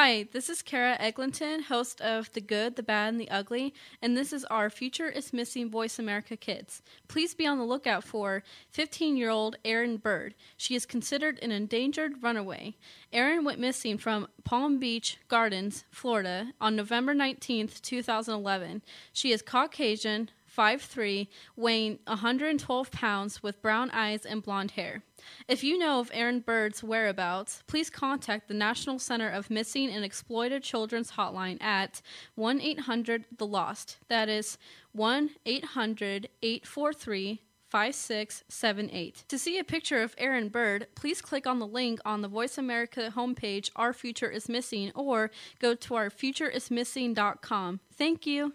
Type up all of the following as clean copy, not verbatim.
Hi, this is Kara Eglinton, host of The Good, the Bad, and the Ugly, and this is our Future is Missing Voice America Kids. Please be on the lookout for 15-year-old Erin Bird. She is considered an endangered runaway. Erin went missing from Palm Beach Gardens, Florida, on November 19, 2011. She is Caucasian, 5'3", weighing 112 pounds with brown eyes and blonde hair. If you know of Erin Bird's whereabouts, please contact the National Center of Missing and Exploited Children's Hotline at 1-800-THE-LOST. That is 1-800-843-5678. To see a picture of Erin Bird, please click on the link on the Voice America homepage, Our Future is Missing, or go to ourfutureismissing.com. Thank you.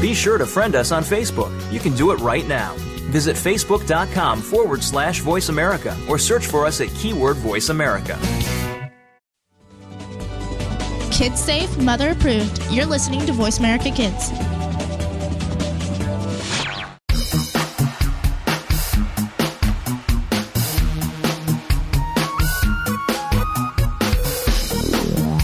Be sure to friend us on Facebook. You can do it right now. Visit Facebook.com/Voice America or search for us at keyword Voice America. Kids safe, mother approved. You're listening to Voice America Kids.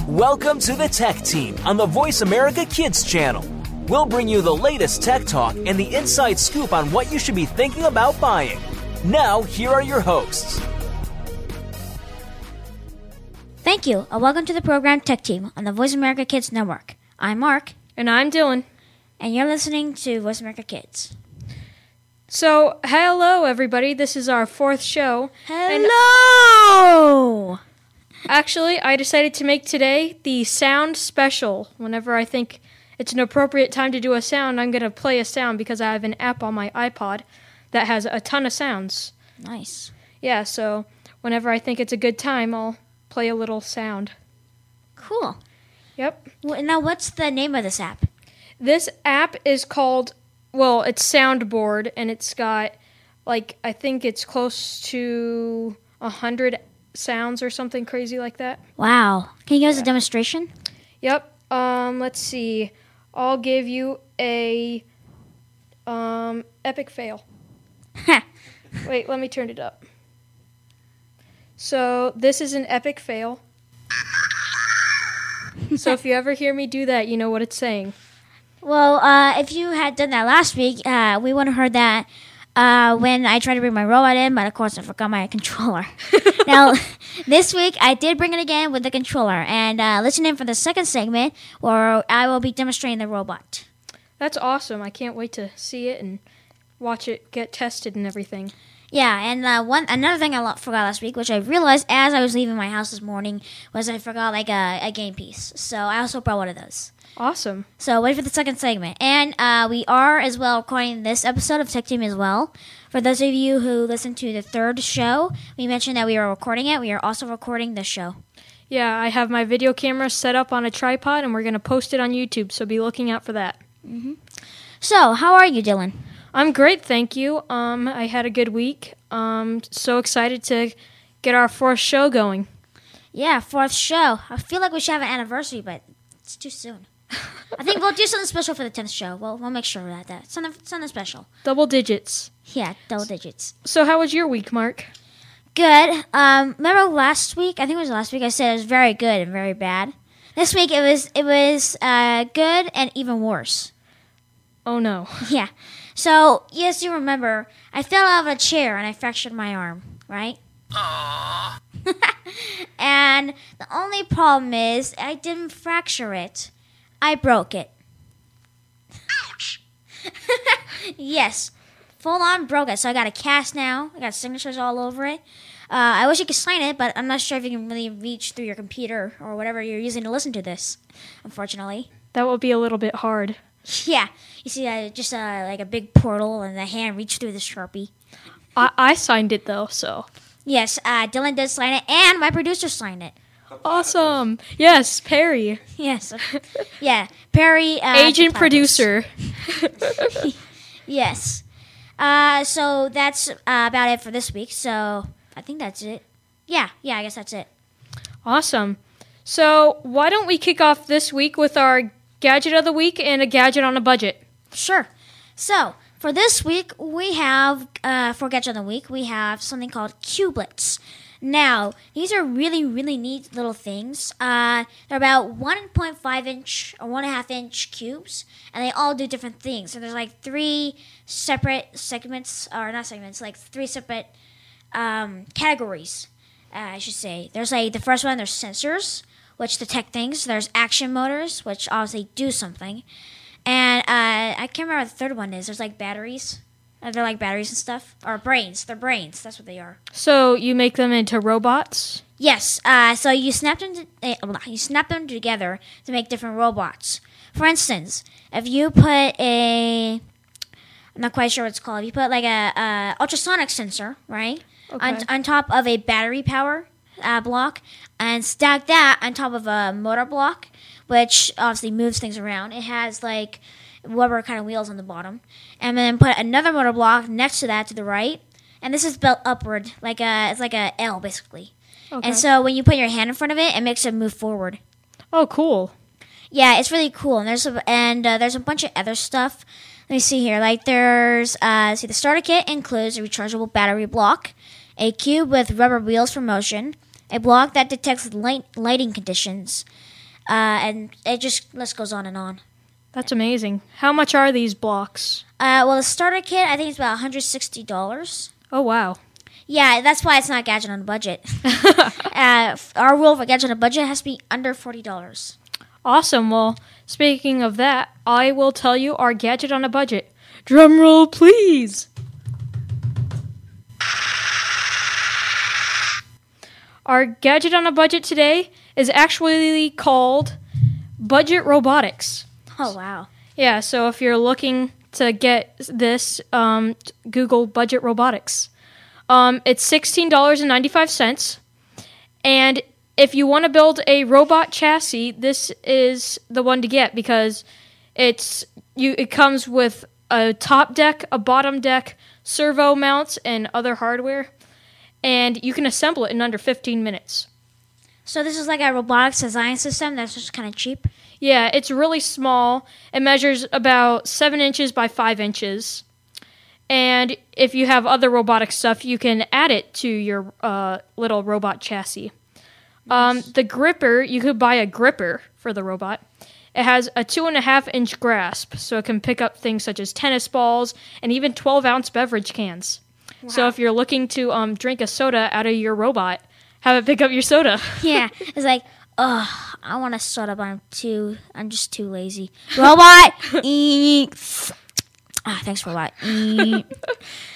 Welcome to the Tech Team on the Voice America Kids channel. We'll bring you the latest tech talk and the inside scoop on what you should be thinking about buying. Now, here are your hosts. Thank you, and welcome to the program Tech Team on the Voice America Kids Network. I'm Mark. And I'm Dylan. And you're listening to Voice America Kids. So, hello, everybody. This is our fourth show. Hello! Actually, I decided to make today the sound special. Whenever I think it's an appropriate time to do a sound, I'm going to play a sound because I have an app on my iPod that has a ton of sounds. Nice. Yeah, so whenever I think it's a good time, I'll play a little sound. Cool. Yep. Now, what's the name of this app? This app is called, well, it's Soundboard, and it's got, like, I think it's close to 100 sounds or something crazy like that. Wow. Can you give us a demonstration? Yep. Let's see. I'll give you a epic fail. Wait, let me turn it up. So this is an epic fail. So if you ever hear me do that, you know what it's saying. Well, if you had done that last week, we wouldn't have heard that when I tried to bring my robot in, but of course I forgot my controller. Now, this week I did bring it again with the controller, and listen in for the second segment where I will be demonstrating the robot. That's awesome. I can't wait to see it and watch it get tested and everything. Yeah, and another thing I forgot last week, which I realized as I was leaving my house this morning, was I forgot like a game piece. So I also brought one of those. Awesome. So wait for the second segment. And we are as well recording this episode of Tech Team as well. For those of you who listened to the third show, we mentioned that we are recording it. We are also recording this show. Yeah, I have my video camera set up on a tripod, and we're going to post it on YouTube, so be looking out for that. Mm-hmm. So how are you, Dylan? I'm great, thank you. I had a good week. So excited to get our fourth show going. Yeah, fourth show. I feel like we should have an anniversary, but it's too soon. I think we'll do something special for the 10th show. We'll make sure of that. Something special. Double digits. Yeah, double digits. So how was your week, Mark? Good. Remember last week? I think it was last week. I said it was very good and very bad. This week it was good and even worse. Oh, no. Yeah. So, yes, you remember, I fell out of a chair and I fractured my arm, right? Aww. And the only problem is I didn't fracture it. I broke it. Ouch! Yes. Full on broke it. So I got a cast now. I got signatures all over it. I wish you could sign it, but I'm not sure if you can really reach through your computer or whatever you're using to listen to this, unfortunately. That will be a little bit hard. Yeah. You see, just like a big portal and the hand reached through the Sharpie. I signed it, though, so. Yes, Dylan did sign it, and my producer signed it. Awesome. Yes, Perry. Yes. Yeah, Perry. Agent producer. Yes. So that's about it for this week. So I think that's it. Yeah, I guess that's it. Awesome. So why don't we kick off this week with our Gadget of the Week and a Gadget on a Budget? Sure. So for this week, we have, for Gadget of the Week, we have something called Cubelets. Now, these are really, really neat little things. They're about 1.5 inch or 1.5 inch cubes, and they all do different things. So there's like three separate segments, or not segments, like three separate categories, I should say. There's like the first one, there's sensors, which detect things. There's action motors, which obviously do something. And I can't remember what the third one is. There's like batteries. They're like batteries and stuff. Or brains. They're brains. That's what they are. So you make them into robots? Yes. So you snap them together to make different robots. For instance, if you put a... I'm not quite sure what it's called. If you put like a ultrasonic sensor, right? Okay. On top of a battery power block. And stack that on top of a motor block, which obviously moves things around. It has like... rubber kind of wheels on the bottom, and then put another motor block next to that to the right, and this is built upward, like it's like a L basically. Okay. And so when you put your hand in front of it, it makes it move forward. Oh, cool! Yeah, it's really cool. And there's a bunch of other stuff. Let me see here. Like there's the starter kit includes a rechargeable battery block, a cube with rubber wheels for motion, a block that detects lighting conditions, and it just list goes on and on. That's amazing. How much are these blocks? Well, the starter kit, I think it's about $160. Oh, wow. Yeah, that's why it's not Gadget on a Budget. Our rule for Gadget on a Budget has to be under $40. Awesome. Well, speaking of that, I will tell you our Gadget on a Budget. Drum roll, please. Our Gadget on a Budget today is actually called Budget Robotics. Oh, wow. Yeah, so if you're looking to get this, Google Budget Robotics. It's $16.95. And if you want to build a robot chassis, this is the one to get because it comes with a top deck, a bottom deck, servo mounts, and other hardware. And you can assemble it in under 15 minutes. So this is like a robotics design system that's just kind of cheap? Yeah, it's really small. It measures about 7 inches by 5 inches. And if you have other robotic stuff, you can add it to your little robot chassis. Nice. The gripper, you could buy a gripper for the robot. It has a 2.5-inch grasp, so it can pick up things such as tennis balls and even 12-ounce beverage cans. Wow. So if you're looking to drink a soda out of your robot, have it pick up your soda. Yeah, it's like, oh, I want a soda, but I'm just too lazy. Robot, thanks, robot.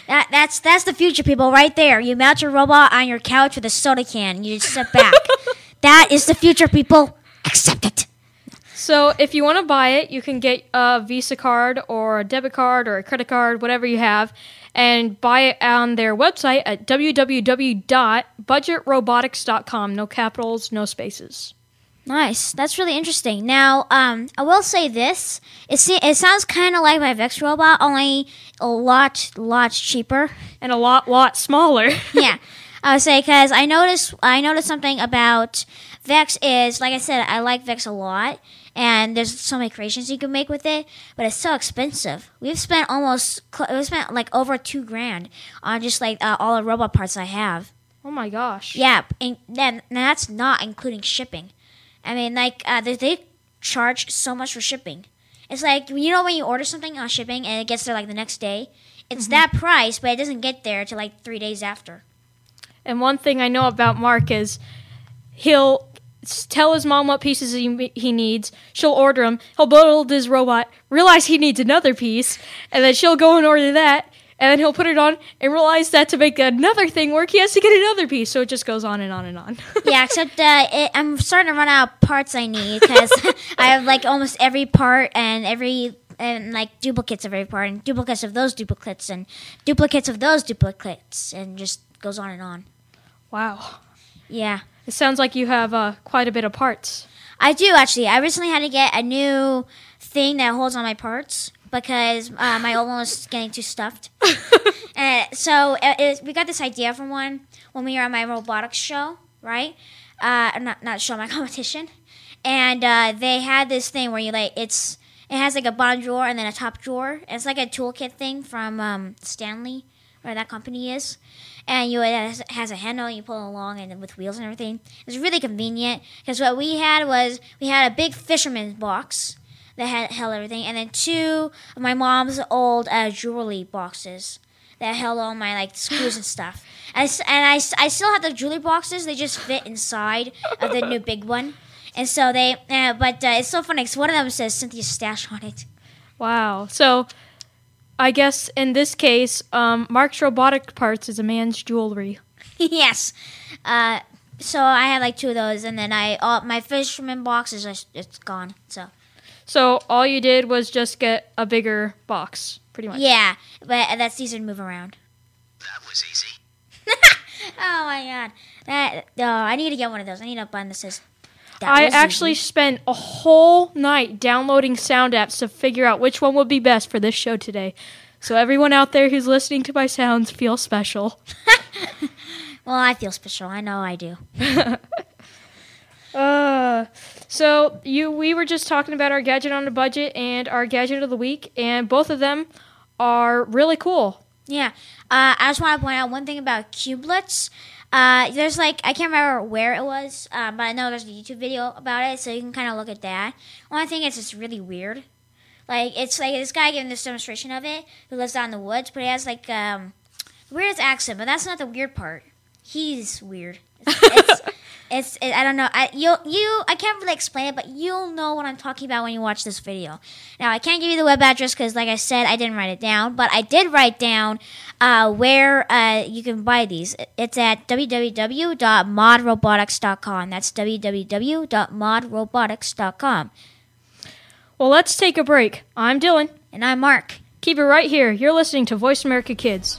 That's the future, people, right there. You mount your robot on your couch with a soda can. You just sit back. That is the future, people. Accept it. So, if you want to buy it, you can get a Visa card or a debit card or a credit card, whatever you have, and buy it on their website at www.budgetrobotics.com. No capitals, no spaces. Nice. That's really interesting. Now, I will say this. It sounds kind of like my VEX robot, only a lot cheaper. And a lot smaller. Yeah. I would say because I noticed something about VEX is, like I said, I like VEX a lot. And there's so many creations you can make with it, but it's so expensive. We've spent like over $2,000 on just like all the robot parts I have. Oh my gosh! Yeah, and then that's not including shipping. I mean, like they charge so much for shipping. It's like when you order something on shipping and it gets there like the next day, it's that price, but it doesn't get there till like 3 days after. And one thing I know about Mark is he'll tell his mom what pieces he needs. She'll order them. He'll build his robot, realize he needs another piece, and then she'll go and order that, and then he'll put it on and realize that to make another thing work, he has to get another piece. So it just goes on and on and on. Yeah, except I'm starting to run out of parts I need because I have like almost every part and like duplicates of every part and duplicates of those duplicates and duplicates of those duplicates and just goes on and on. Wow. Yeah. It sounds like you have quite a bit of parts. I do, actually. I recently had to get a new thing that holds on my parts because my old one was getting too stuffed. So we got this idea from one when we were on my robotics show, right? Not show, my competition. And they had this thing where you like it has like a bottom drawer and then a top drawer. It's like a toolkit thing from Stanley, where that company is. And it has a handle, and you pull it along, and with wheels and everything. It's really convenient because what we had was we had a big fisherman's box that held everything, and then two of my mom's old jewelry boxes that held all my like screws and stuff. And I still have the jewelry boxes; they just fit inside of the new big one. And so they, it's so funny because one of them says Cynthia's stash on it. Wow. So I guess in this case, Mark's robotic parts is a man's jewelry. Yes. So I have like two of those, and then my fisherman box is just, it's gone. So all you did was just get a bigger box, pretty much. Yeah, but that's easy to move around. That was easy. Oh my God! I need to get one of those. I need a button that says. I actually spent a whole night downloading sound apps to figure out which one would be best for this show today. So everyone out there who's listening to my sounds, feel special. Well, I feel special. I know I do. So we were just talking about our gadget on a budget and our gadget of the week, and both of them are really cool. Yeah. I just want to point out one thing about Cubelets. There's like, I can't remember where it was, but I know there's a YouTube video about it, so you can kind of look at that. One thing is it's really weird. Like, it's like this guy giving this demonstration of it who lives out in the woods, but he has like the weirdest accent, but that's not the weird part. He's weird. I don't know. I can't really explain it, but you'll know what I'm talking about when you watch this video. Now, I can't give you the web address because, like I said, I didn't write it down, but I did write down where you can buy these. It's at www.modrobotics.com. That's www.modrobotics.com. Well, let's take a break. I'm Dylan. And I'm Mark. Keep it right here. You're listening to Voice America Kids.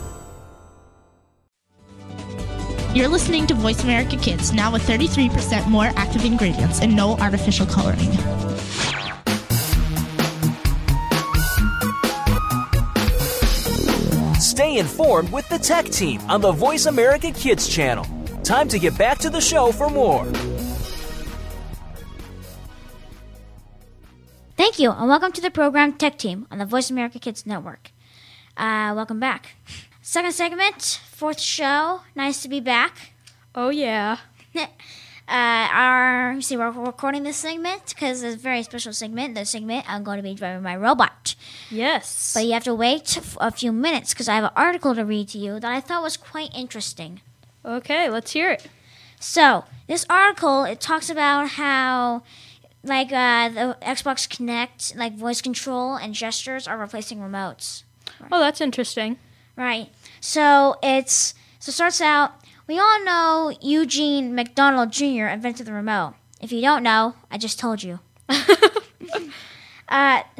You're listening to Voice America Kids, now with 33% more active ingredients and no artificial coloring. Stay informed with the tech team on the Voice America Kids channel. Time to get back to the show for more. Thank you, and welcome to the program Tech Team on the Voice America Kids Network. Welcome back. Second segment, fourth show. Nice to be back. Oh, yeah. We're recording this segment because it's a very special segment. This segment, I'm going to be driving my robot. Yes. But you have to wait a few minutes because I have an article to read to you that I thought was quite interesting. Okay, let's hear it. So, this article, it talks about how... the Xbox Kinect, voice control and gestures are replacing remotes. Right. Oh, that's interesting. Right. So it starts out, we all know Eugene McDonald Jr. invented the remote. If you don't know, I just told you.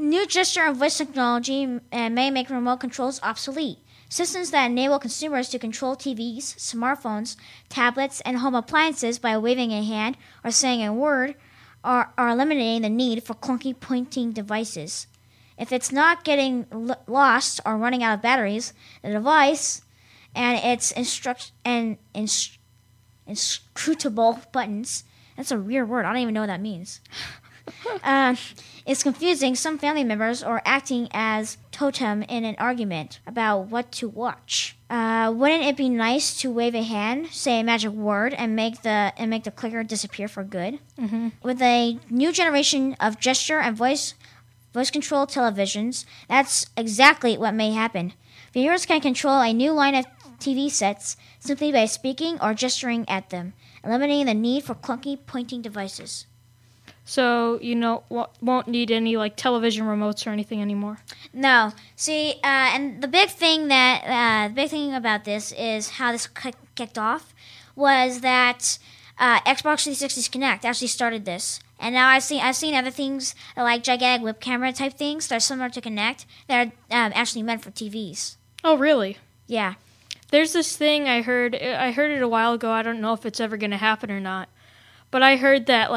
New gesture and voice technology may make remote controls obsolete. Systems that enable consumers to control TVs, smartphones, tablets, and home appliances by waving a hand or saying a word are eliminating the need for clunky pointing devices. If it's not getting lost or running out of batteries, the device and its inscrutable buttons, that's a weird word, I don't even know what that means, is confusing some family members or acting as totem in an argument about what to watch. Wouldn't it be nice to wave a hand, say a magic word, and make the clicker disappear for good? Mm-hmm. With a new generation of gesture and voice control televisions, that's exactly what may happen. Viewers can control a new line of TV sets simply by speaking or gesturing at them, eliminating the need for clunky pointing devices. So, won't need any, television remotes or anything anymore? No. See, and the big thing about this is how this kicked off was that Xbox 360's Kinect actually started this. And now I've seen other things, like gigantic web camera type things that are similar to Kinect that are actually meant for TVs. Oh, really? Yeah. There's this thing I heard it a while ago. I don't know if it's ever going to happen or not. But I heard that,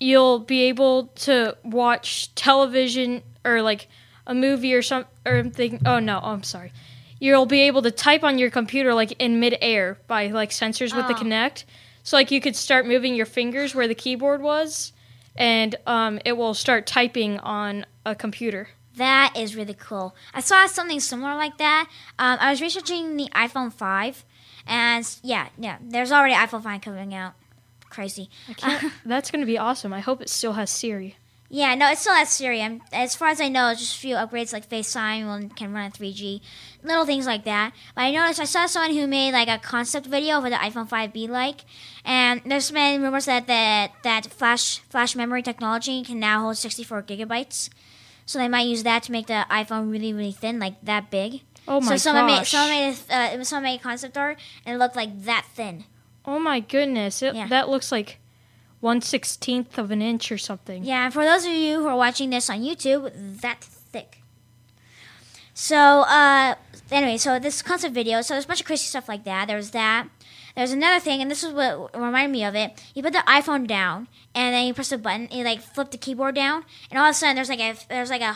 you'll be able to watch television or a movie or something. Oh no, I'm sorry. You'll be able to type on your computer in midair by sensors with the Kinect. So you could start moving your fingers where the keyboard was, and it will start typing on a computer. That is really cool. I saw something similar like that. I was researching the iPhone 5, and yeah, there's already iPhone 5 coming out. Crazy. That's going to be awesome. I hope it still has Siri. Yeah, no, it still has Siri. As far as I know, it's just a few upgrades like FaceTime can run on 3G, little things like that. But I saw someone who made a concept video of what the iPhone 5B and there's been rumors that flash memory technology can now hold 64 gigabytes. So they might use that to make the iPhone really, really thin, that big. Oh my gosh. So someone made concept art and it looked that thin. Oh my goodness, that looks 1/16 of an inch or something. Yeah, and for those of you who are watching this on YouTube, that's thick. So, so this concept video, so there's a bunch of crazy stuff like that. There's that. There's another thing, and this is what reminded me of it. You put the iPhone down, and then you press a button, and you flip the keyboard down, and all of a sudden there's a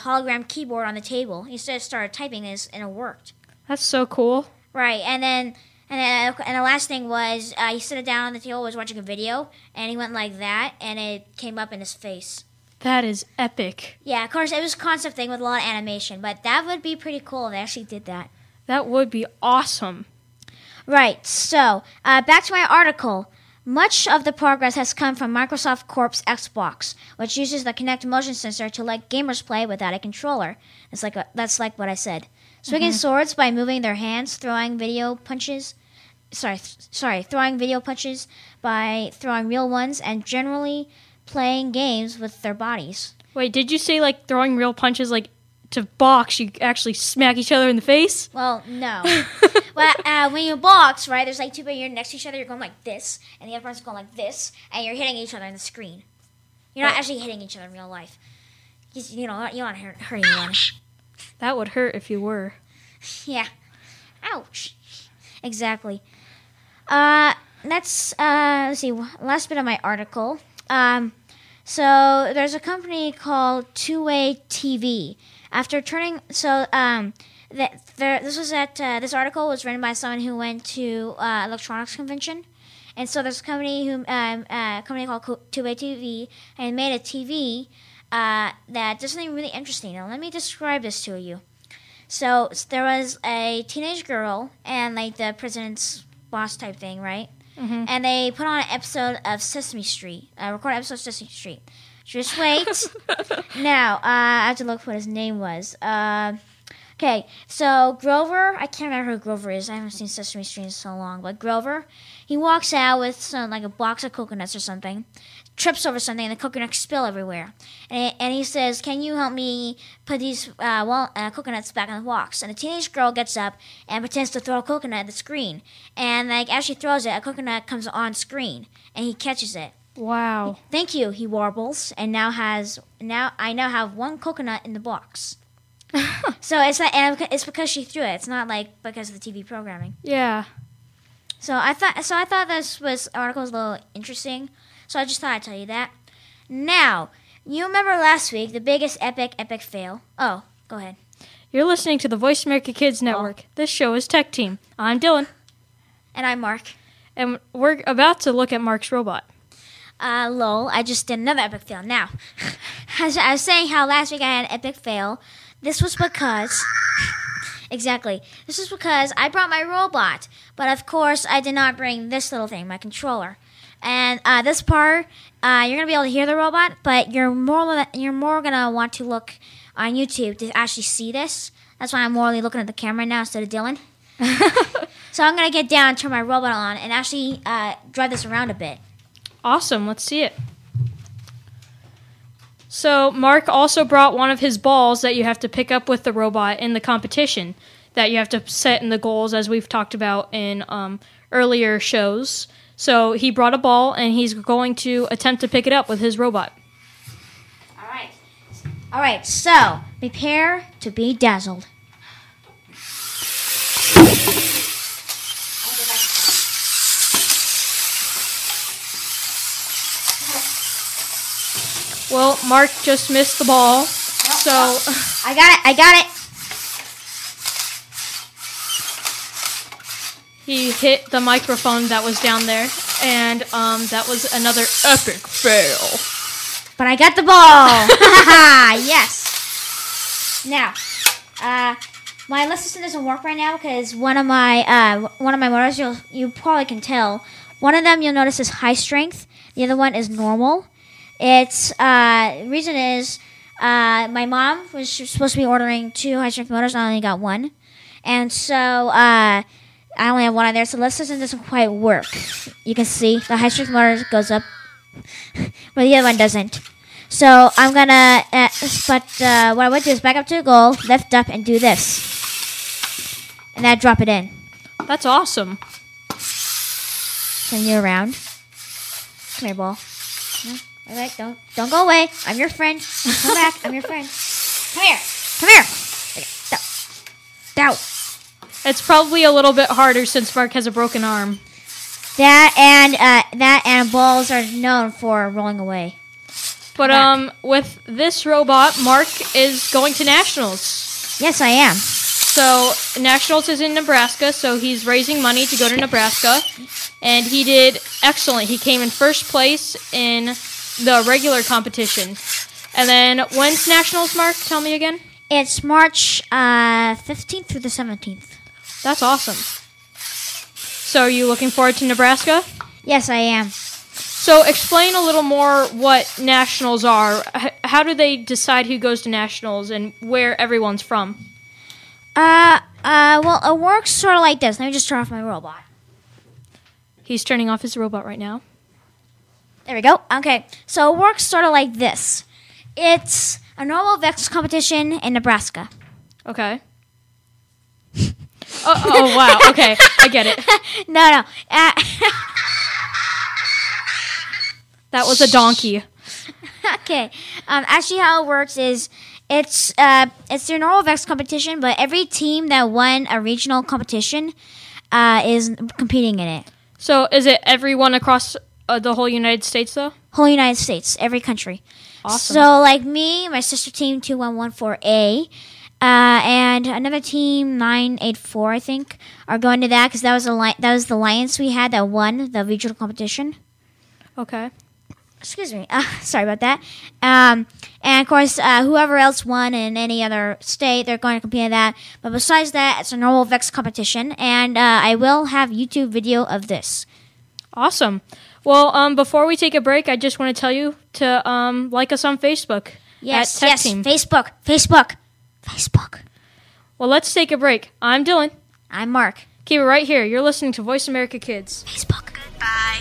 hologram keyboard on the table. You just started typing this, and it worked. That's so cool. Right, And the last thing was, he sat down on the table, was watching a video, and he went like that, and it came up in his face. That is epic. Yeah, of course, it was a concept thing with a lot of animation, but that would be pretty cool if they actually did that. That would be awesome. Right, so, back to my article. Much of the progress has come from Microsoft Corp's Xbox, which uses the Kinect motion sensor to let gamers play without a controller. That's like what I said. Swinging swords by moving their hands, throwing video punches by throwing real ones, and generally playing games with their bodies. Wait, did you say throwing real punches to box? You actually smack each other in the face? Well, no. When you box, right? There's two people next to each other. You're going like this, and the other person's going like this, and you're hitting each other on the screen. You're not actually hitting each other in real life. You aren't hurting anyone. That would hurt if you were. Yeah. Ouch. Exactly. Let's see. Last bit of my article. So there's a company called Two Way TV. This article was written by someone who went to electronics convention, and so there's a company called Two Way TV and made a TV that does something really interesting. Now, let me describe this to you. So there was a teenage girl and, like, the president's boss type thing, right? Mm-hmm. And they put on an episode of Sesame Street, recorded episode of Sesame Street. Just wait. Now, I have to look what his name was. Okay, so Grover, I can't remember who Grover is. I haven't seen Sesame Street in so long. But Grover, he walks out with some, like, a box of coconuts or something, trips over something, and the coconuts spill everywhere. And he says, can you help me put these coconuts back on the box? And a teenage girl gets up and pretends to throw a coconut at the screen. And, like, as she throws it, a coconut comes on screen, and he catches it. Wow. Thank you, he warbles, and now I have one coconut in the box. So it's not, and it's because she threw it. It's not like because of the TV programming. Yeah. So I thought this article was a little interesting. So I just thought I'd tell you that. Now, you remember last week the biggest epic fail? Oh, go ahead. You're listening to the Voice America Kids Network. Oh. This show is Tech Team. I'm Dylan, and I'm Mark, and we're about to look at Mark's robot. Lol, I just did another epic fail. Now, as I was saying how last week I had an epic fail, this was because... Exactly. This was because I brought my robot, but of course I did not bring this little thing, my controller. And this part, you're going to be able to hear the robot, but you're more going to want to look on YouTube to actually see this. That's why I'm morally looking at the camera now instead of Dylan. So I'm going to get down and turn my robot on and actually drive this around a bit. Awesome. Let's see it. So Mark also brought one of his balls that you have to pick up with the robot in the competition that you have to set in the goals, as we've talked about in earlier shows. So he brought a ball, and he's going to attempt to pick it up with his robot. All right. All right. So prepare to be dazzled. Well, Mark just missed the ball, so... I got it! He hit the microphone that was down there, and that was another epic fail. But I got the ball! Yes! Now, my left system doesn't work right now because one of my motors, you probably can tell, one of them you'll notice is high strength, the other one is normal. It's reason is my mom was supposed to be ordering 2 high-strength motors, and I only got one. And so I only have one on there, so the left system doesn't quite work. You can see the high-strength motor goes up, but the other one doesn't. So I'm going to, what I would do is back up to the goal, lift up, and do this. And then I drop it in. That's awesome. Turn you around. Come here, ball. All right, don't go away. I'm your friend. Come back. I'm your friend. Come here. Down. It's probably a little bit harder since Mark has a broken arm. That and balls are known for rolling away. But with this robot, Mark is going to nationals. Yes, I am. So nationals is in Nebraska. So he's raising money to go to Nebraska, and he did excellent. He came in first place in the regular competition. And then when's nationals, Mark? Tell me again. It's March 15th through the 17th. That's awesome. So are you looking forward to Nebraska? Yes, I am. So explain a little more what nationals are. How do they decide who goes to nationals and where everyone's from? Well, it works sort of like this. Let me just turn off my robot. He's turning off his robot right now. There we go. Okay, so it works sort of like this. It's a normal VEX competition in Nebraska. Okay. oh, wow. Okay, I get it. No. That was a donkey. Okay. Actually, how it works is it's your normal VEX competition, but every team that won a regional competition is competing in it. So is it everyone across... the whole United States, though? Whole United States, every country. Awesome. So, like me, my sister team, 2114A, and another team, 984, I think, are going to that because that was the alliance we had that won the regional competition. Okay. Excuse me. Sorry about that. And, of course, whoever else won in any other state, they're going to compete in that. But besides that, it's a normal VEX competition, and I will have YouTube video of this. Awesome. Well, before we take a break, I just want to tell you to like us on Facebook. Yes, at Tech Team. Facebook. Well, let's take a break. I'm Dylan. I'm Mark. Keep it right here. You're listening to Voice America Kids. Facebook. Goodbye.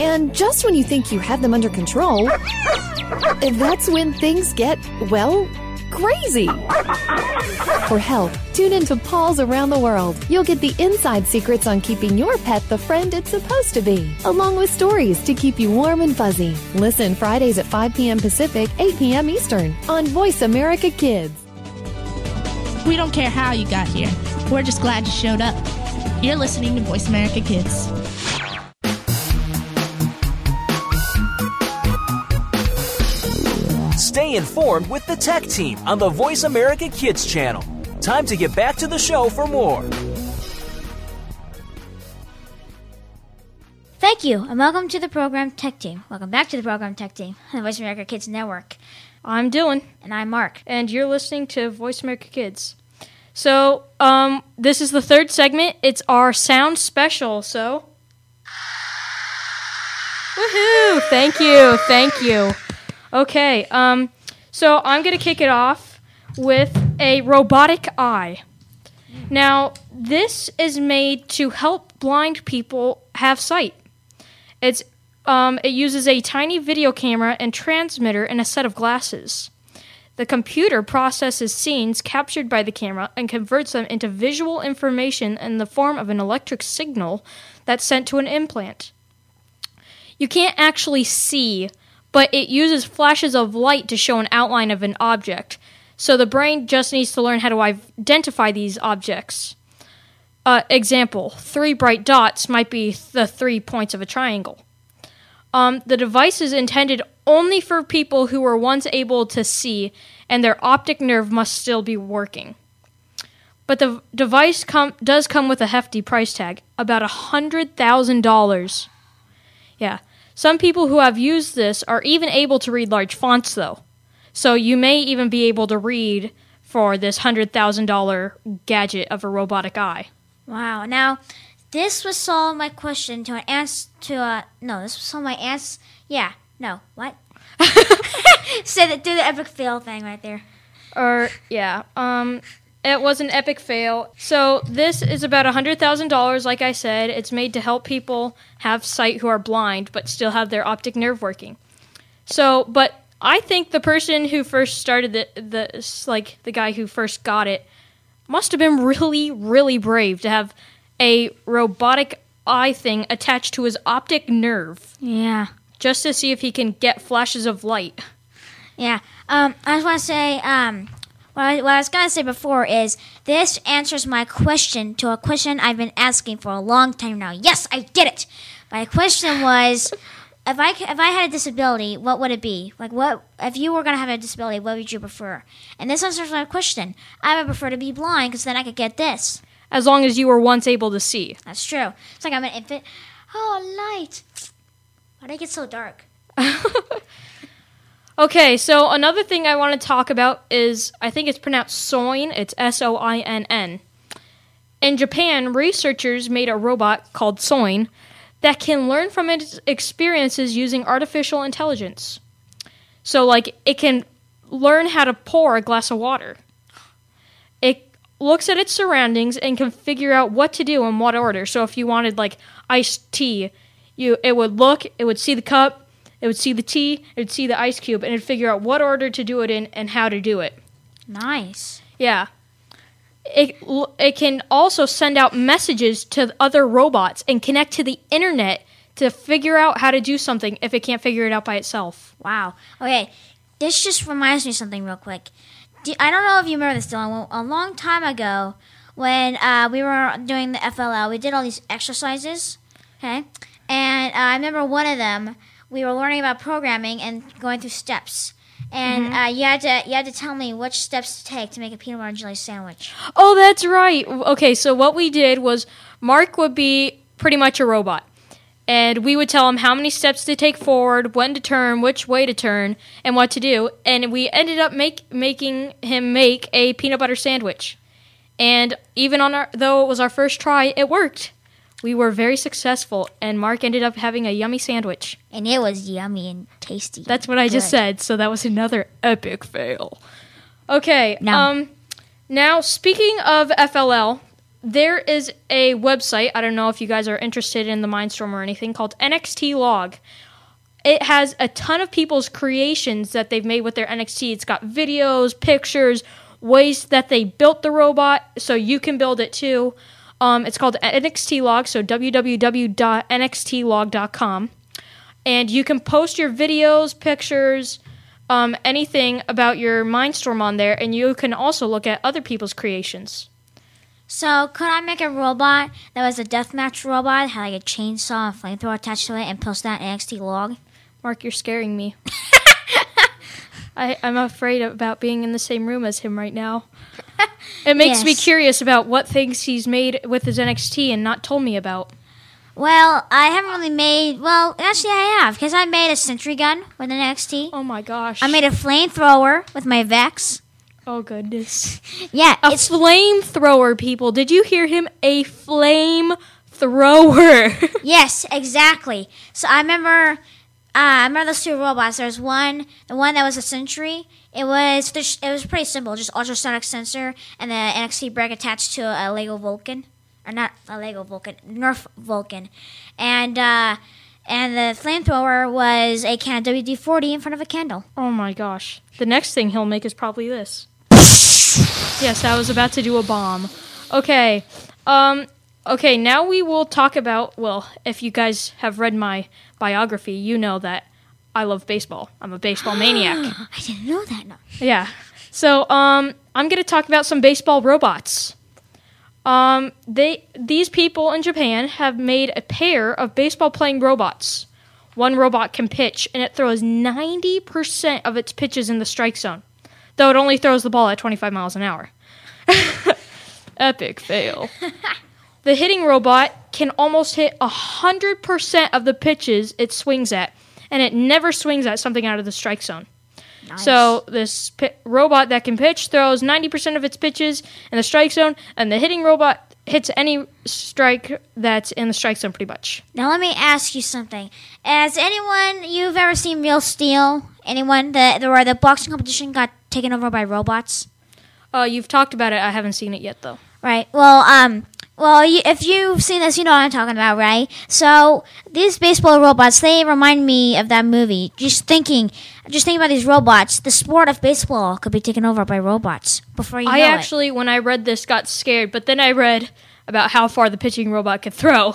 And just when you think you have them under control, that's when things get, well, crazy. For help, tune in to Paws Around the World. You'll get the inside secrets on keeping your pet the friend it's supposed to be, along with stories to keep you warm and fuzzy. Listen Fridays at 5 p.m. Pacific, 8 p.m. Eastern on Voice America Kids. We don't care how you got here. We're just glad you showed up. You're listening to Voice America Kids. Stay informed with the Tech Team on the Voice America Kids channel. Time to get back to the show for more. Thank you, and welcome to the program Tech Team. Welcome back to the program Tech Team on the Voice America Kids Network. I'm Dylan. And I'm Mark. And you're listening to Voice America Kids. So, this is the third segment. It's our sound special, so... Woohoo! Thank you. Okay, so I'm going to kick it off with a robotic eye. Now, this is made to help blind people have sight. It uses a tiny video camera and transmitter and a set of glasses. The computer processes scenes captured by the camera and converts them into visual information in the form of an electric signal that's sent to an implant. You can't actually see, but it uses flashes of light to show an outline of an object. So the brain just needs to learn how to identify these objects. Example, 3 bright dots might be the 3 points of a triangle. The device is intended only for people who were once able to see, and their optic nerve must still be working. But the device does come with a hefty price tag, about $100,000. Yeah. Some people who have used this are even able to read large fonts, though. So you may even be able to read for this $100,000 gadget of a robotic eye. Wow. Now, this would solve my question to an answer to Said that do the epic fail thing right there. It was an epic fail. So this is about $100,000, like I said. It's made to help people have sight who are blind but still have their optic nerve working. So, but I think the person who first started the guy who first got it must have been really, really brave to have a robotic eye thing attached to his optic nerve. Yeah. Just to see if he can get flashes of light. Yeah. I just want to say, what I was going to say before is this answers my question to a question I've been asking for a long time now. Yes, I did it. My question was, if I had a disability, what would it be? Like, what if you were going to have a disability, what would you prefer? And this answers my question. I would prefer to be blind because then I could get this. As long as you were once able to see. That's true. It's like I'm an infant. Oh, light. Why did it get so dark? Okay, so another thing I want to talk about is, I think it's pronounced SOINN. It's S-O-I-N-N. In Japan, researchers made a robot called SOINN that can learn from its experiences using artificial intelligence. So, like, it can learn how to pour a glass of water. It looks at its surroundings and can figure out what to do in what order. So if you wanted, like, iced tea, it would look, it would see the cup, it would see the tea, it would see the ice cube, and it would figure out what order to do it in and how to do it. Nice. Yeah. It can also send out messages to other robots and connect to the internet to figure out how to do something if it can't figure it out by itself. Wow. Okay, this just reminds me of something real quick. I don't know if you remember this, Dylan. A long time ago, when we were doing the FLL, we did all these exercises, okay? And I remember one of them, we were learning about programming and going through steps. And you had to tell me which steps to take to make a peanut butter and jelly sandwich. Oh, that's right. Okay, so what we did was Mark would be pretty much a robot. And we would tell him how many steps to take forward, when to turn, which way to turn, and what to do. And we ended up making him make a peanut butter sandwich. And even though it was our first try, it worked. We were very successful, and Mark ended up having a yummy sandwich. And it was yummy and tasty. That's what I just said, so that was another epic fail. Okay, now speaking of FLL, there is a website, I don't know if you guys are interested in the Mindstorm or anything, called NXT Log. It has a ton of people's creations that they've made with their NXT. It's got videos, pictures, ways that they built the robot, so you can build it too. It's called NXT Log, so www.nxtlog.com. And you can post your videos, pictures, anything about your Mindstorm on there, and you can also look at other people's creations. So could I make a robot that was a deathmatch robot, had like a chainsaw and flamethrower attached to it, and post that NXT Log? Mark, you're scaring me. I'm afraid about being in the same room as him right now. It makes me curious about what things he's made with his NXT and not told me about. Well, I haven't really made... Well, actually, I have, because I made a sentry gun with an NXT. Oh, my gosh. I made a flamethrower with my VEX. Oh, goodness. Yeah. It's flamethrower, people. Did you hear him? A flamethrower. Yes, exactly. So I remember... I remember those two robots. There's one, the one that was a sentry. It was pretty simple, just ultrasonic sensor and the NXT brick attached to a Lego Vulcan, or not a Lego Vulcan, Nerf Vulcan, and the flamethrower was a can of WD-40 in front of a candle. Oh my gosh! The next thing he'll make is probably this. Yes, I was about to do a bomb. Okay, okay. Now we will talk about. Well, if you guys have read my biography, you know that I love baseball. I'm a baseball maniac. I didn't know that. No. Yeah. So I'm going to talk about some baseball robots. These people in Japan have made a pair of baseball-playing robots. One robot can pitch, and it throws 90% of its pitches in the strike zone, though it only throws the ball at 25 miles an hour. Epic fail. The hitting robot can almost hit 100% of the pitches it swings at, and it never swings at something out of the strike zone. Nice. So this robot that can pitch throws 90% of its pitches in the strike zone, and the hitting robot hits any strike that's in the strike zone pretty much. Now let me ask you something. Has anyone, you've ever seen Real Steel? Anyone where the boxing competition got taken over by robots? You've talked about it. I haven't seen it yet, though. Right. Well, if you've seen this, you know what I'm talking about, right? So these baseball robots, they remind me of that movie. Just thinking about these robots, the sport of baseball could be taken over by robots before you know it. I actually, when I read this, got scared, but then I read about how far the pitching robot could throw.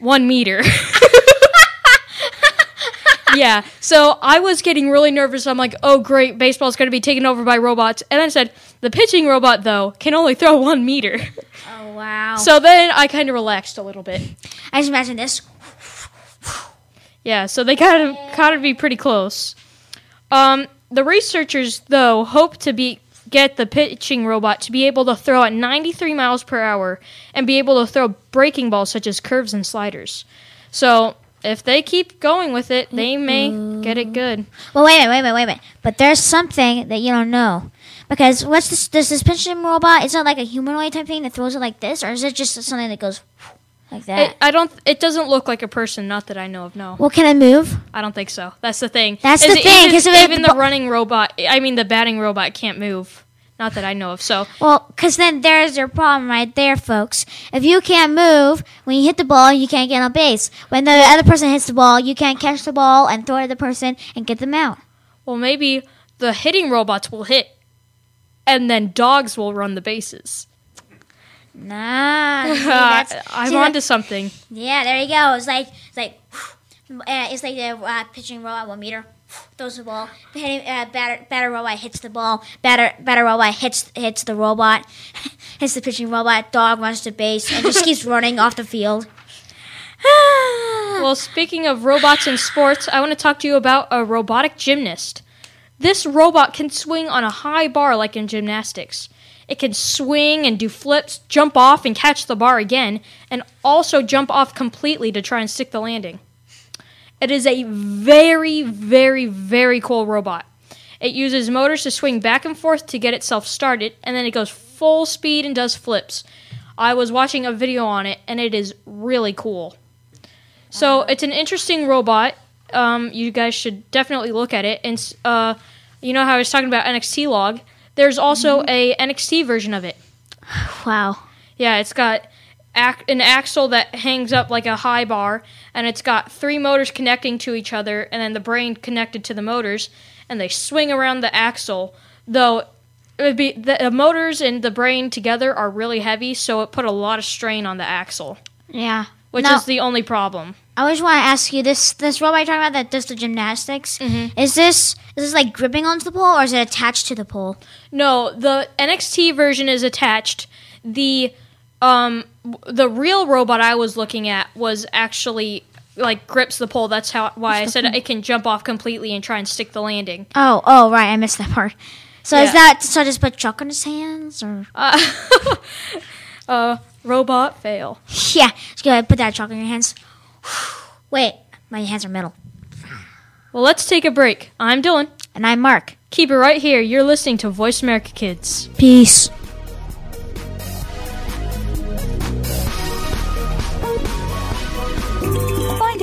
1 meter. Yeah, so I was getting really nervous. I'm like, oh, great, baseball's going to be taken over by robots. And I said, the pitching robot, though, can only throw 1 meter. Oh, wow. So then I kind of relaxed a little bit. I just imagine this. Yeah, so they gotta be pretty close. The researchers, though, hope to get the pitching robot to be able to throw at 93 miles per hour and be able to throw breaking balls such as curves and sliders. So if they keep going with it, they may get it good. Well, wait a minute. But there's something that you don't know. Because what's this? Does this pitching robot, is it like a humanoid type thing that throws it like this? Or is it just something that goes like that? It doesn't look like a person, not that I know of, no. Well, can it move? I don't think so. That's the thing. Even the running robot, I mean the batting robot can't move. Not that I know of, so. Well, because then there's your problem right there, folks. If you can't move, when you hit the ball, you can't get on base. When the other person hits the ball, you can't catch the ball and throw it at the person and get them out. Well, maybe the hitting robots will hit, and then dogs will run the bases. Nah. I'm onto something. Yeah, there you go. It's like the pitching robot, 1 meter. Throws the ball. Batter robot hits the ball. Batter robot hits the robot. Hits the pitching robot. Dog runs to base and just keeps running off the field. Well, speaking of robots in sports, I want to talk to you about a robotic gymnast. This robot can swing on a high bar like in gymnastics. It can swing and do flips, jump off and catch the bar again, and also jump off completely to try and stick the landing. It is a very, very, very cool robot. It uses motors to swing back and forth to get itself started, and then it goes full speed and does flips. I was watching a video on it, and it is really cool. So it's an interesting robot. You guys should definitely look at it. And you know how I was talking about NXT Log? There's also a NXT version of it. Wow. Yeah, it's got an axle that hangs up like a high bar, and it's got 3 motors connecting to each other, and then the brain connected to the motors, and they swing around the axle. Though the motors and the brain together are really heavy, so it put a lot of strain on the axle. Yeah, which is the only problem. I always want to ask you this robot you're talking about that does the gymnastics. Mm-hmm. Is this like gripping onto the pole, or is it attached to the pole? No, the NXT version is attached. The real robot I was looking at was actually like grips the pole. That's why I said it can jump off completely and try and stick the landing. Oh, right. I missed that part. So yeah. Is that so? Just put chalk on his hands, or robot fail? Yeah, just go ahead, put that chalk on your hands. Wait, my hands are metal. Well, let's take a break. I'm Dylan, and I'm Mark. Keep it right here. You're listening to Voice America Kids. Peace. Find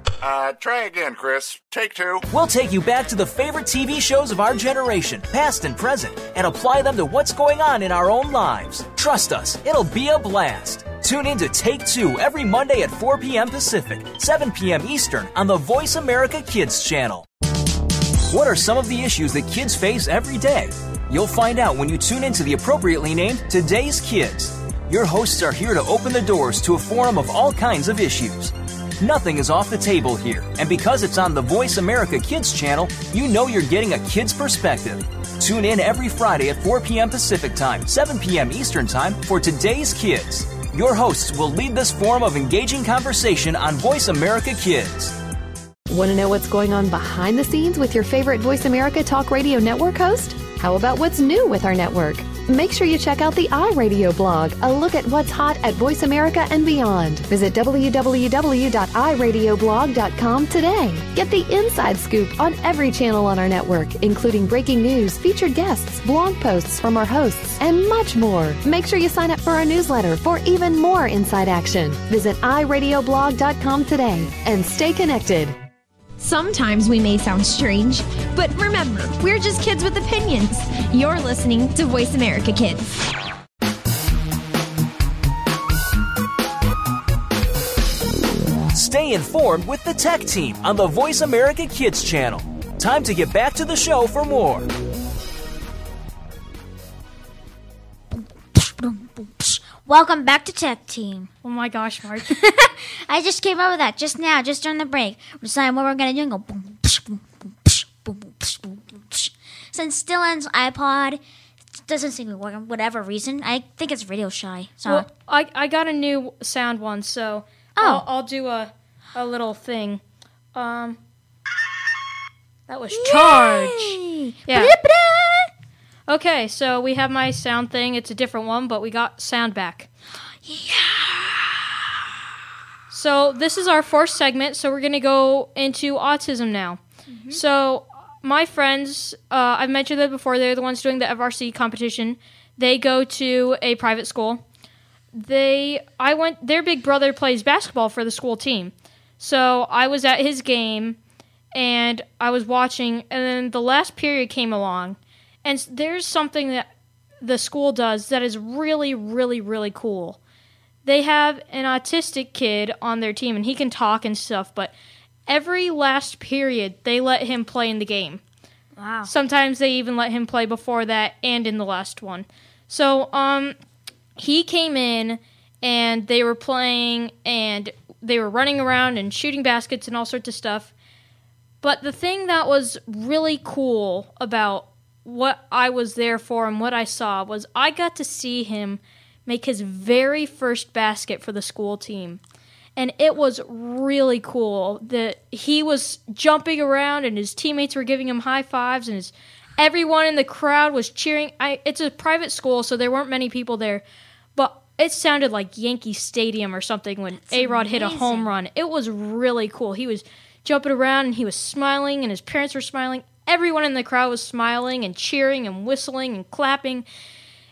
Try again, Chris. Take two. We'll take you back to the favorite TV shows of our generation, past and present, and apply them to what's going on in our own lives. Trust us, it'll be a blast. Tune in to Take Two every Monday at 4 p.m. Pacific, 7 p.m. Eastern on the Voice America Kids channel. What are some of the issues that kids face every day? You'll find out when you tune in to the appropriately named Today's Kids. Your hosts are here to open the doors to a forum of all kinds of issues. Nothing is off the table here, and because it's on the Voice America Kids channel, you know you're getting a kid's perspective. Tune in every Friday at 4 p.m. Pacific Time, 7 p.m. Eastern Time for Today's Kids. Your hosts will lead this forum of engaging conversation on Voice America Kids. Want to know what's going on behind the scenes with your favorite Voice America Talk Radio Network host? How about what's new with our network? Make sure you check out the iRadio blog, a look at what's hot at Voice America and beyond. Visit www.iradioblog.com today. Get the inside scoop on every channel on our network, including breaking news, featured guests, blog posts from our hosts, and much more. Make sure you sign up for our newsletter for even more inside action. Visit iradioblog.com today and stay connected. Sometimes we may sound strange, but remember, we're just kids with opinions. You're listening to Voice America Kids. Stay informed with the tech team on the Voice America Kids channel. Time to get back to the show for more. Welcome back to Tech Team. Oh my gosh, Mark. I just came up with that just now, just during the break. We're deciding what we're going to do and go boom, psh, boom, boom, psh, boom, boom, psh, boom, boom, psh. Since Dylan's iPod doesn't seem to work for whatever reason, I think it's radio shy. So. Well, I got a new sound one, so I'll do a little thing. That was Charge. Yeah. Okay, so we have my sound thing. It's a different one, but we got sound back. Yeah. So this is our fourth segment, so we're going to go into autism now. Mm-hmm. So my friends, I've mentioned that before, they're the ones doing the FRC competition. They go to a private school. Their big brother plays basketball for the school team. So I was at his game, and I was watching, and then the last period came along. And there's something that the school does that is really, really, really cool. They have an autistic kid on their team, and he can talk and stuff, but every last period, they let him play in the game. Wow. Sometimes they even let him play before that and in the last one. So he came in, and they were playing, and they were running around and shooting baskets and all sorts of stuff. But the thing that was really cool about what I was there for and what I saw was I got to see him make his very first basket for the school team. And it was really cool that he was jumping around and his teammates were giving him high fives and everyone in the crowd was cheering. It's a private school, so there weren't many people there, but it sounded like Yankee Stadium or something when A-Rod hit a home run. It was really cool. He was jumping around and he was smiling and his parents were smiling. Everyone in the crowd was smiling and cheering and whistling and clapping.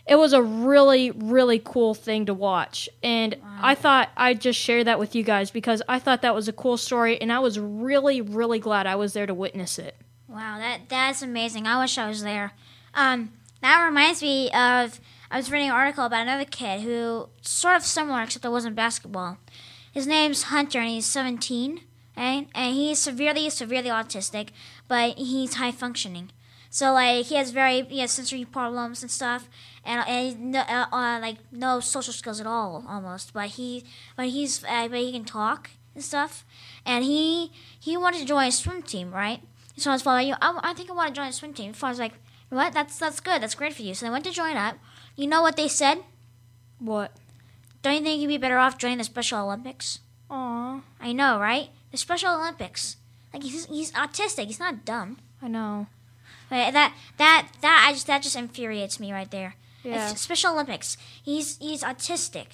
It was a really, really cool thing to watch. And wow. I thought I'd just share that with you guys because I thought that was a cool story, and I was really, really glad I was there to witness it. Wow, that's amazing. I wish I was there. That reminds me of, I was reading an article about another kid who sort of similar, except it wasn't basketball. His name's Hunter, and he's 17. And he's severely, severely autistic, but he's high functioning. So like he has sensory problems and stuff, and like no social skills at all almost. But he can talk and stuff. And he wanted to join a swim team, right? So his father, I think I want to join a swim team. His father's like, what? That's good. That's great for you. So they went to join up. You know what they said? What? Don't you think you'd be better off joining the Special Olympics? Aw, I know, right? The Special Olympics. Like he's autistic. He's not dumb. I know. But that just infuriates me right there. Yeah. It's Special Olympics. He's autistic.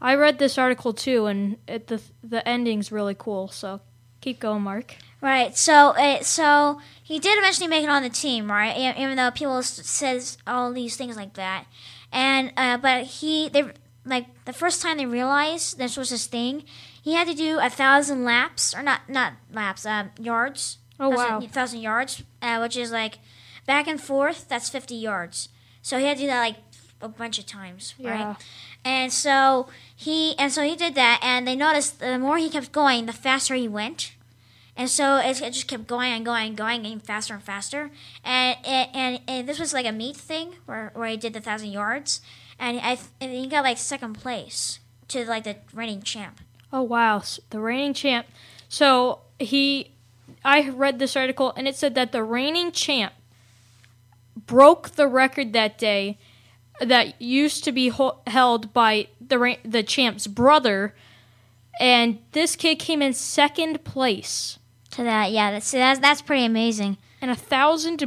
I read this article too, and the ending's really cool. So keep going, Mark. Right. So he did eventually make it on the team, right? Even though people says all these things like that, and but they like the first time they realized this was his thing, he had to do 1,000 laps or not laps, yards. Oh wow, 1,000 yards, which is like back and forth. That's 50 yards. So he had to do that like a bunch of times, right? And so he did that, and they noticed the more he kept going, the faster he went. And so it just kept going and going and going, getting faster and faster. And this was like a meet thing where he did the 1,000 yards, and he got like second place to like the reigning champ. Oh wow, the reigning champ. So I read this article, and it said that the reigning champ broke the record that day that used to be held by the champ's brother, and this kid came in second place to that. Yeah, that's pretty amazing. And 1,000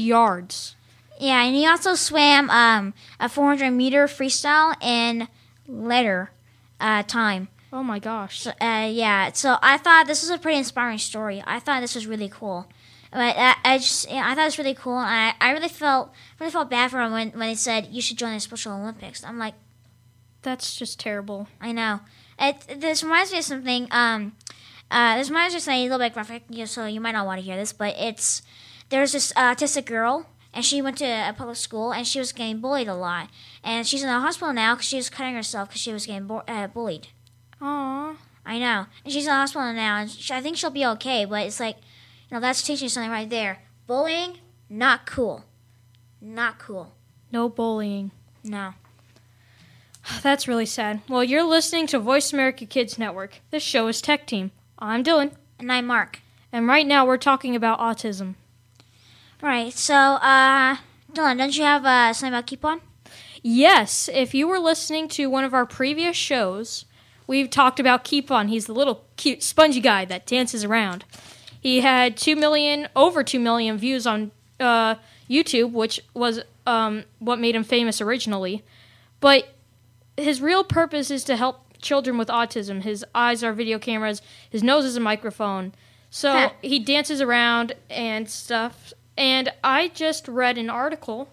yards. Yeah, and he also swam a 400-meter freestyle in letter time. Oh my gosh. So, yeah, so I thought this was a pretty inspiring story. I thought this was really cool. But I thought it was really cool. And I really felt bad for him when they said, you should join the Special Olympics. I'm like, that's just terrible. I know. This reminds me of something. This reminds me of something a little bit graphic, so you might not want to hear this. But there's this autistic girl, and she went to a public school, and she was getting bullied a lot. And she's in the hospital now because she was cutting herself because she was getting bullied. Aww. I know. And she's in the hospital now, and I think she'll be okay. But it's like, that's teaching something right there. Bullying, not cool. Not cool. No bullying. No. That's really sad. Well, you're listening to Voice America Kids Network. This show is Tech Team. I'm Dylan. And I'm Mark. And right now we're talking about autism. Right, so, Dylan, don't you have something about Keepon? Yes. If you were listening to one of our previous shows, we've talked about Keepon. He's the little cute spongy guy that dances around. He had over 2 million views on YouTube, which was what made him famous originally. But his real purpose is to help children with autism. His eyes are video cameras. His nose is a microphone. So he dances around and stuff. And I just read an article,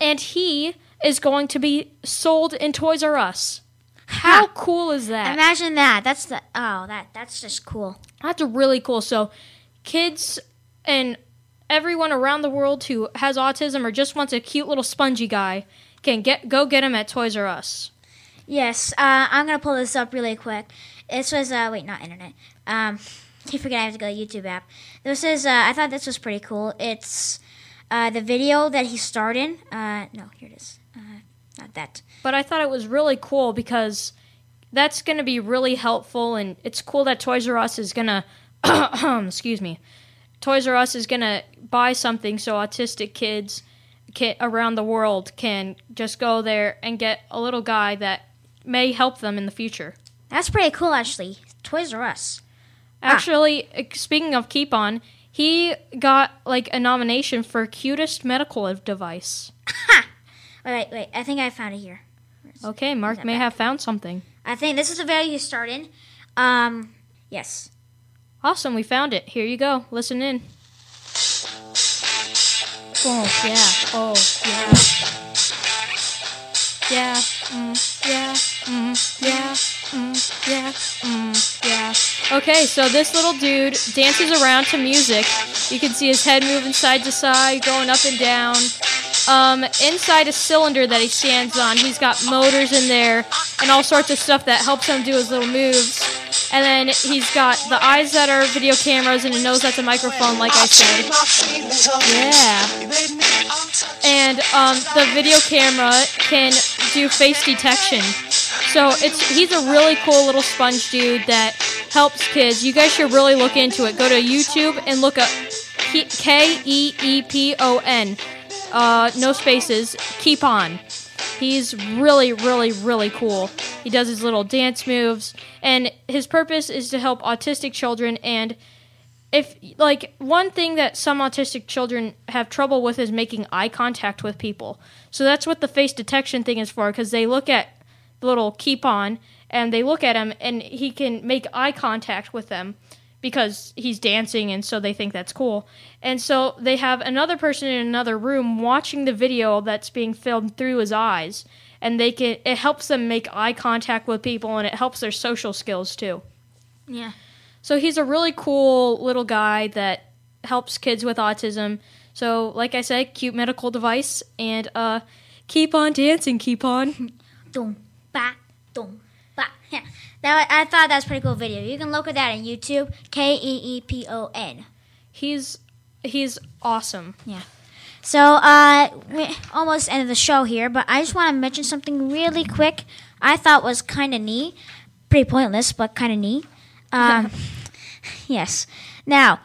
and he is going to be sold in Toys R Us. How cool is that? Imagine that. That's just cool. That's really cool. So kids and everyone around the world who has autism or just wants a cute little spongy guy can go get him at Toys R Us. Yes, I'm going to pull this up really quick. This was, not internet. I keep forgetting I have to go to the YouTube app. This is, I thought this was pretty cool. It's the video that he starred in. No, here it is. Not that. But I thought it was really cool because that's going to be really helpful, and it's cool that Toys R Us is going to, excuse me, Toys R Us is going to buy something so autistic kids around the world can just go there and get a little guy that may help them in the future. That's pretty cool, actually. Toys R Us. Actually, speaking of Keepon, he got like a nomination for cutest medical device. Ha! Wait, I think I found it here. Okay, Mark may have found something. I think this is the video you start in. Yes. Awesome, we found it. Here you go. Listen in. Oh, yeah. Oh, yeah. Yeah. Mm, yeah. Mm, yeah. Mm, yeah. Mm, yeah. Okay, so this little dude dances around to music. You can see his head moving side to side, going up and down. Inside a cylinder that he stands on, he's got motors in there and all sorts of stuff that helps him do his little moves. And then he's got the eyes that are video cameras and a nose that's a microphone, like I said. Yeah. And the video camera can do face detection. So he's a really cool little sponge dude that helps kids. You guys should really look into it. Go to YouTube and look up Keepon. No spaces. Keepon. He's really, really, really cool. He does his little dance moves, and his purpose is to help autistic children. And if one thing that some autistic children have trouble with is making eye contact with people, so that's what the face detection thing is for. Because they look at the little Keepon, and they look at him, and he can make eye contact with them because he's dancing, and so they think that's cool. And so they have another person in another room watching the video that's being filmed through his eyes, and they can, it helps them make eye contact with people, and it helps their social skills too. Yeah. So he's a really cool little guy that helps kids with autism. So, like I said, cute medical device, and keep on dancing, keep on. Dum ba, dum ba. Yeah. That, I thought that was a pretty cool video. You can look at that on YouTube. Keepon. He's awesome. Yeah. So we almost ended the show here, but I just want to mention something really quick. I thought was kind of neat, pretty pointless, but kind of neat. Yes. Now,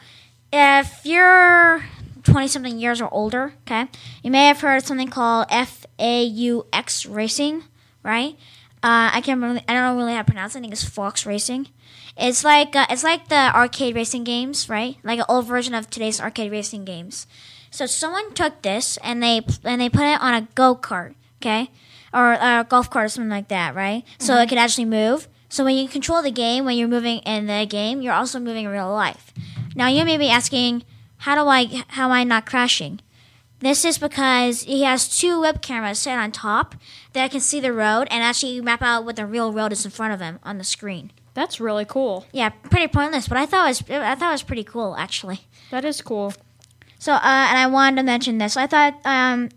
if you're 20-something years or older, okay, you may have heard of something called FAUX Racing, right? I don't really know how to pronounce it. I think it's FAUX Racing. It's like the arcade racing games, right? Like an old version of today's arcade racing games. So someone took this and they put it on a go-kart, okay, or a golf cart or something like that, right? Mm-hmm. So it could actually move. So when you control the game, when you're moving in the game, you're also moving in real life. Now you may be asking, how am I not crashing? This is because he has two web cameras set on top that can see the road and actually map out what the real road is in front of him on the screen. That's really cool. Yeah, pretty pointless, but I thought it was pretty cool actually. That is cool. So and I wanted to mention this. I thought and